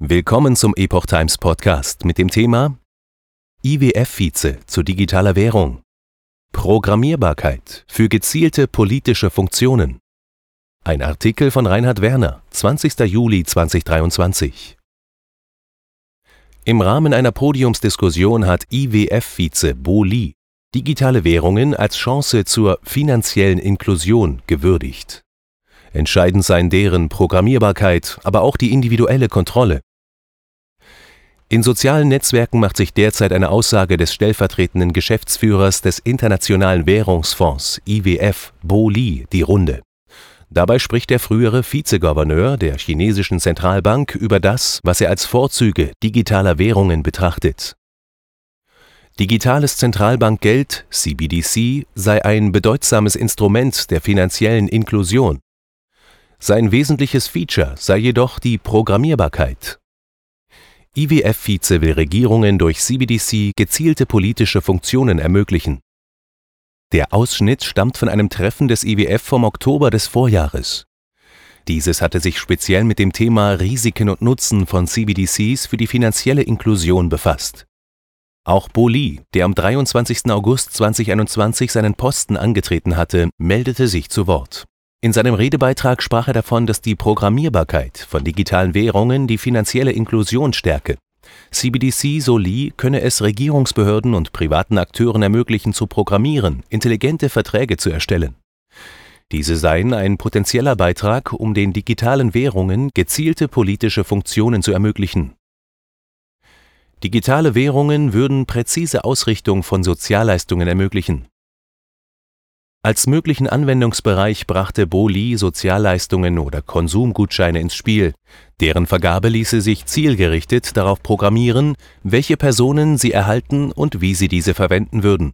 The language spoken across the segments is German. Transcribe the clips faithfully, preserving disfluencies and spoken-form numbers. Willkommen zum Epoch Times Podcast mit dem Thema I W F-Vize zu digitaler Währung. Programmierbarkeit für gezielte politische Funktionen. Ein Artikel von Reinhard Werner, zwanzigster Juli zweitausenddreiundzwanzig. Im Rahmen einer Podiumsdiskussion hat I W F-Vize Bo Li digitale Währungen als Chance zur finanziellen Inklusion gewürdigt. Entscheidend seien deren Programmierbarkeit, aber auch die individuelle Kontrolle. In sozialen Netzwerken macht sich derzeit eine Aussage des stellvertretenden Geschäftsführers des Internationalen Währungsfonds I W F, Bo Li, die Runde. Dabei spricht der frühere Vizegouverneur der chinesischen Zentralbank über das, was er als Vorzüge digitaler Währungen betrachtet. Digitales Zentralbankgeld, C B D C, sei ein bedeutsames Instrument der finanziellen Inklusion. Sein wesentliches Feature sei jedoch die Programmierbarkeit. I W F-Vize will Regierungen durch C B D C gezielte politische Funktionen ermöglichen. Der Ausschnitt stammt von einem Treffen des I W F vom Oktober des Vorjahres. Dieses hatte sich speziell mit dem Thema Risiken und Nutzen von C B D Cs für die finanzielle Inklusion befasst. Auch Bo Li, der am dreiundzwanzigster August zweitausendeinundzwanzig seinen Posten angetreten hatte, meldete sich zu Wort. In seinem Redebeitrag sprach er davon, dass die Programmierbarkeit von digitalen Währungen die finanzielle Inklusion stärke. C B D C, so Li, könne es Regierungsbehörden und privaten Akteuren ermöglichen, zu programmieren, intelligente Verträge zu erstellen. Diese seien ein potenzieller Beitrag, um den digitalen Währungen gezielte politische Funktionen zu ermöglichen. Digitale Währungen würden präzise Ausrichtung von Sozialleistungen ermöglichen. Als möglichen Anwendungsbereich brachte Bo Li Sozialleistungen oder Konsumgutscheine ins Spiel. Deren Vergabe ließe sich zielgerichtet darauf programmieren, welche Personen sie erhalten und wie sie diese verwenden würden.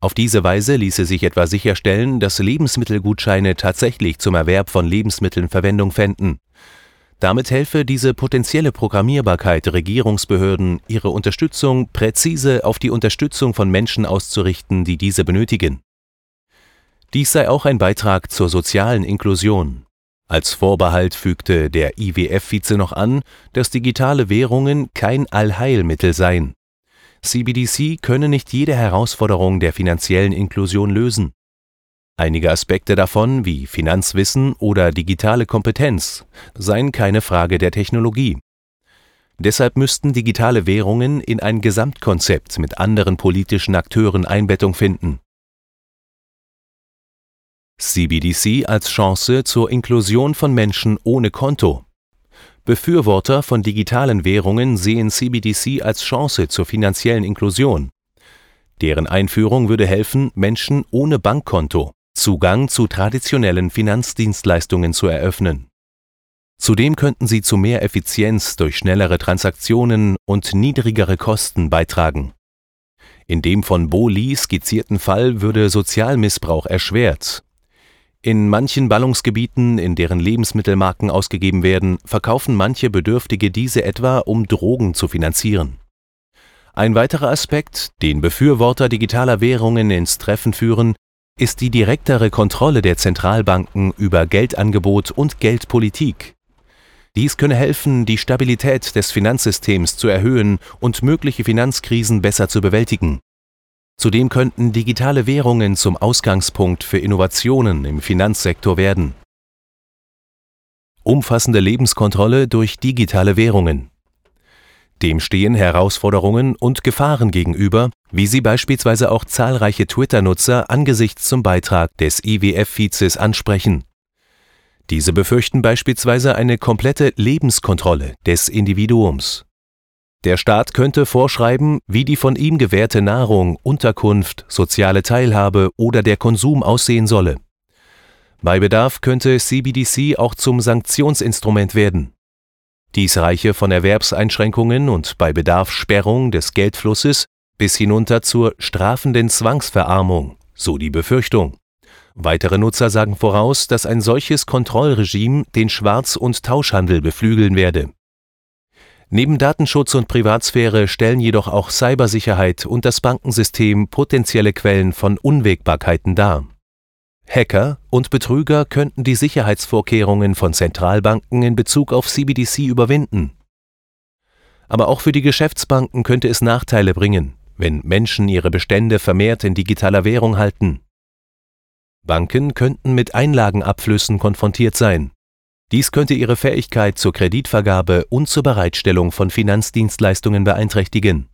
Auf diese Weise ließe sich etwa sicherstellen, dass Lebensmittelgutscheine tatsächlich zum Erwerb von Lebensmitteln Verwendung fänden. Damit helfe diese potenzielle Programmierbarkeit Regierungsbehörden, ihre Unterstützung präzise auf die Unterstützung von Menschen auszurichten, die diese benötigen. Dies sei auch ein Beitrag zur sozialen Inklusion. Als Vorbehalt fügte der I W F-Vize noch an, dass digitale Währungen kein Allheilmittel seien. C B D C könne nicht jede Herausforderung der finanziellen Inklusion lösen. Einige Aspekte davon, wie Finanzwissen oder digitale Kompetenz, seien keine Frage der Technologie. Deshalb müssten digitale Währungen in ein Gesamtkonzept mit anderen politischen Akteuren Einbettung finden. C B D C als Chance zur Inklusion von Menschen ohne Konto. Befürworter von digitalen Währungen sehen C B D C als Chance zur finanziellen Inklusion. Deren Einführung würde helfen, Menschen ohne Bankkonto Zugang zu traditionellen Finanzdienstleistungen zu eröffnen. Zudem könnten sie zu mehr Effizienz durch schnellere Transaktionen und niedrigere Kosten beitragen. In dem von Bo Li skizzierten Fall würde Sozialmissbrauch erschwert. In manchen Ballungsgebieten, in deren Lebensmittelmarken ausgegeben werden, verkaufen manche Bedürftige diese etwa, um Drogen zu finanzieren. Ein weiterer Aspekt, den Befürworter digitaler Währungen ins Treffen führen, ist die direktere Kontrolle der Zentralbanken über Geldangebot und Geldpolitik. Dies könne helfen, die Stabilität des Finanzsystems zu erhöhen und mögliche Finanzkrisen besser zu bewältigen. Zudem könnten digitale Währungen zum Ausgangspunkt für Innovationen im Finanzsektor werden. Umfassende Lebenskontrolle durch digitale Währungen. Dem stehen Herausforderungen und Gefahren gegenüber, wie sie beispielsweise auch zahlreiche Twitter-Nutzer angesichts zum Beitrag des I W F-Vizes ansprechen. Diese befürchten beispielsweise eine komplette Lebenskontrolle des Individuums. Der Staat könnte vorschreiben, wie die von ihm gewährte Nahrung, Unterkunft, soziale Teilhabe oder der Konsum aussehen solle. Bei Bedarf könnte C B D C auch zum Sanktionsinstrument werden. Dies reiche von Erwerbseinschränkungen und bei Bedarf Sperrung des Geldflusses bis hinunter zur strafenden Zwangsverarmung, so die Befürchtung. Weitere Nutzer sagen voraus, dass ein solches Kontrollregime den Schwarz- und Tauschhandel beflügeln werde. Neben Datenschutz und Privatsphäre stellen jedoch auch Cybersicherheit und das Bankensystem potenzielle Quellen von Unwägbarkeiten dar. Hacker und Betrüger könnten die Sicherheitsvorkehrungen von Zentralbanken in Bezug auf C B D C überwinden. Aber auch für die Geschäftsbanken könnte es Nachteile bringen, wenn Menschen ihre Bestände vermehrt in digitaler Währung halten. Banken könnten mit Einlagenabflüssen konfrontiert sein. Dies könnte ihre Fähigkeit zur Kreditvergabe und zur Bereitstellung von Finanzdienstleistungen beeinträchtigen.